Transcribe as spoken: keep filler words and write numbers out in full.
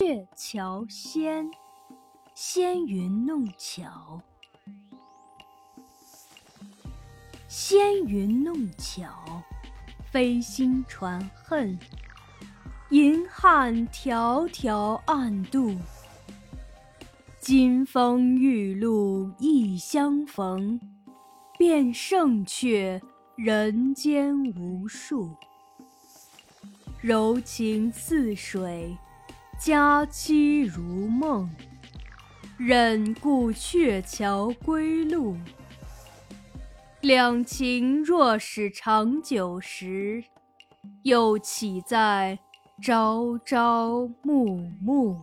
鹊桥仙，纤云弄巧。纤云弄巧，飞星传恨。银汉迢迢暗度，金风玉露一相逢。便胜却人间无数，柔情似水，佳期如梦。忍顾鹊桥归路，两情若使长久时，又岂在朝朝暮暮。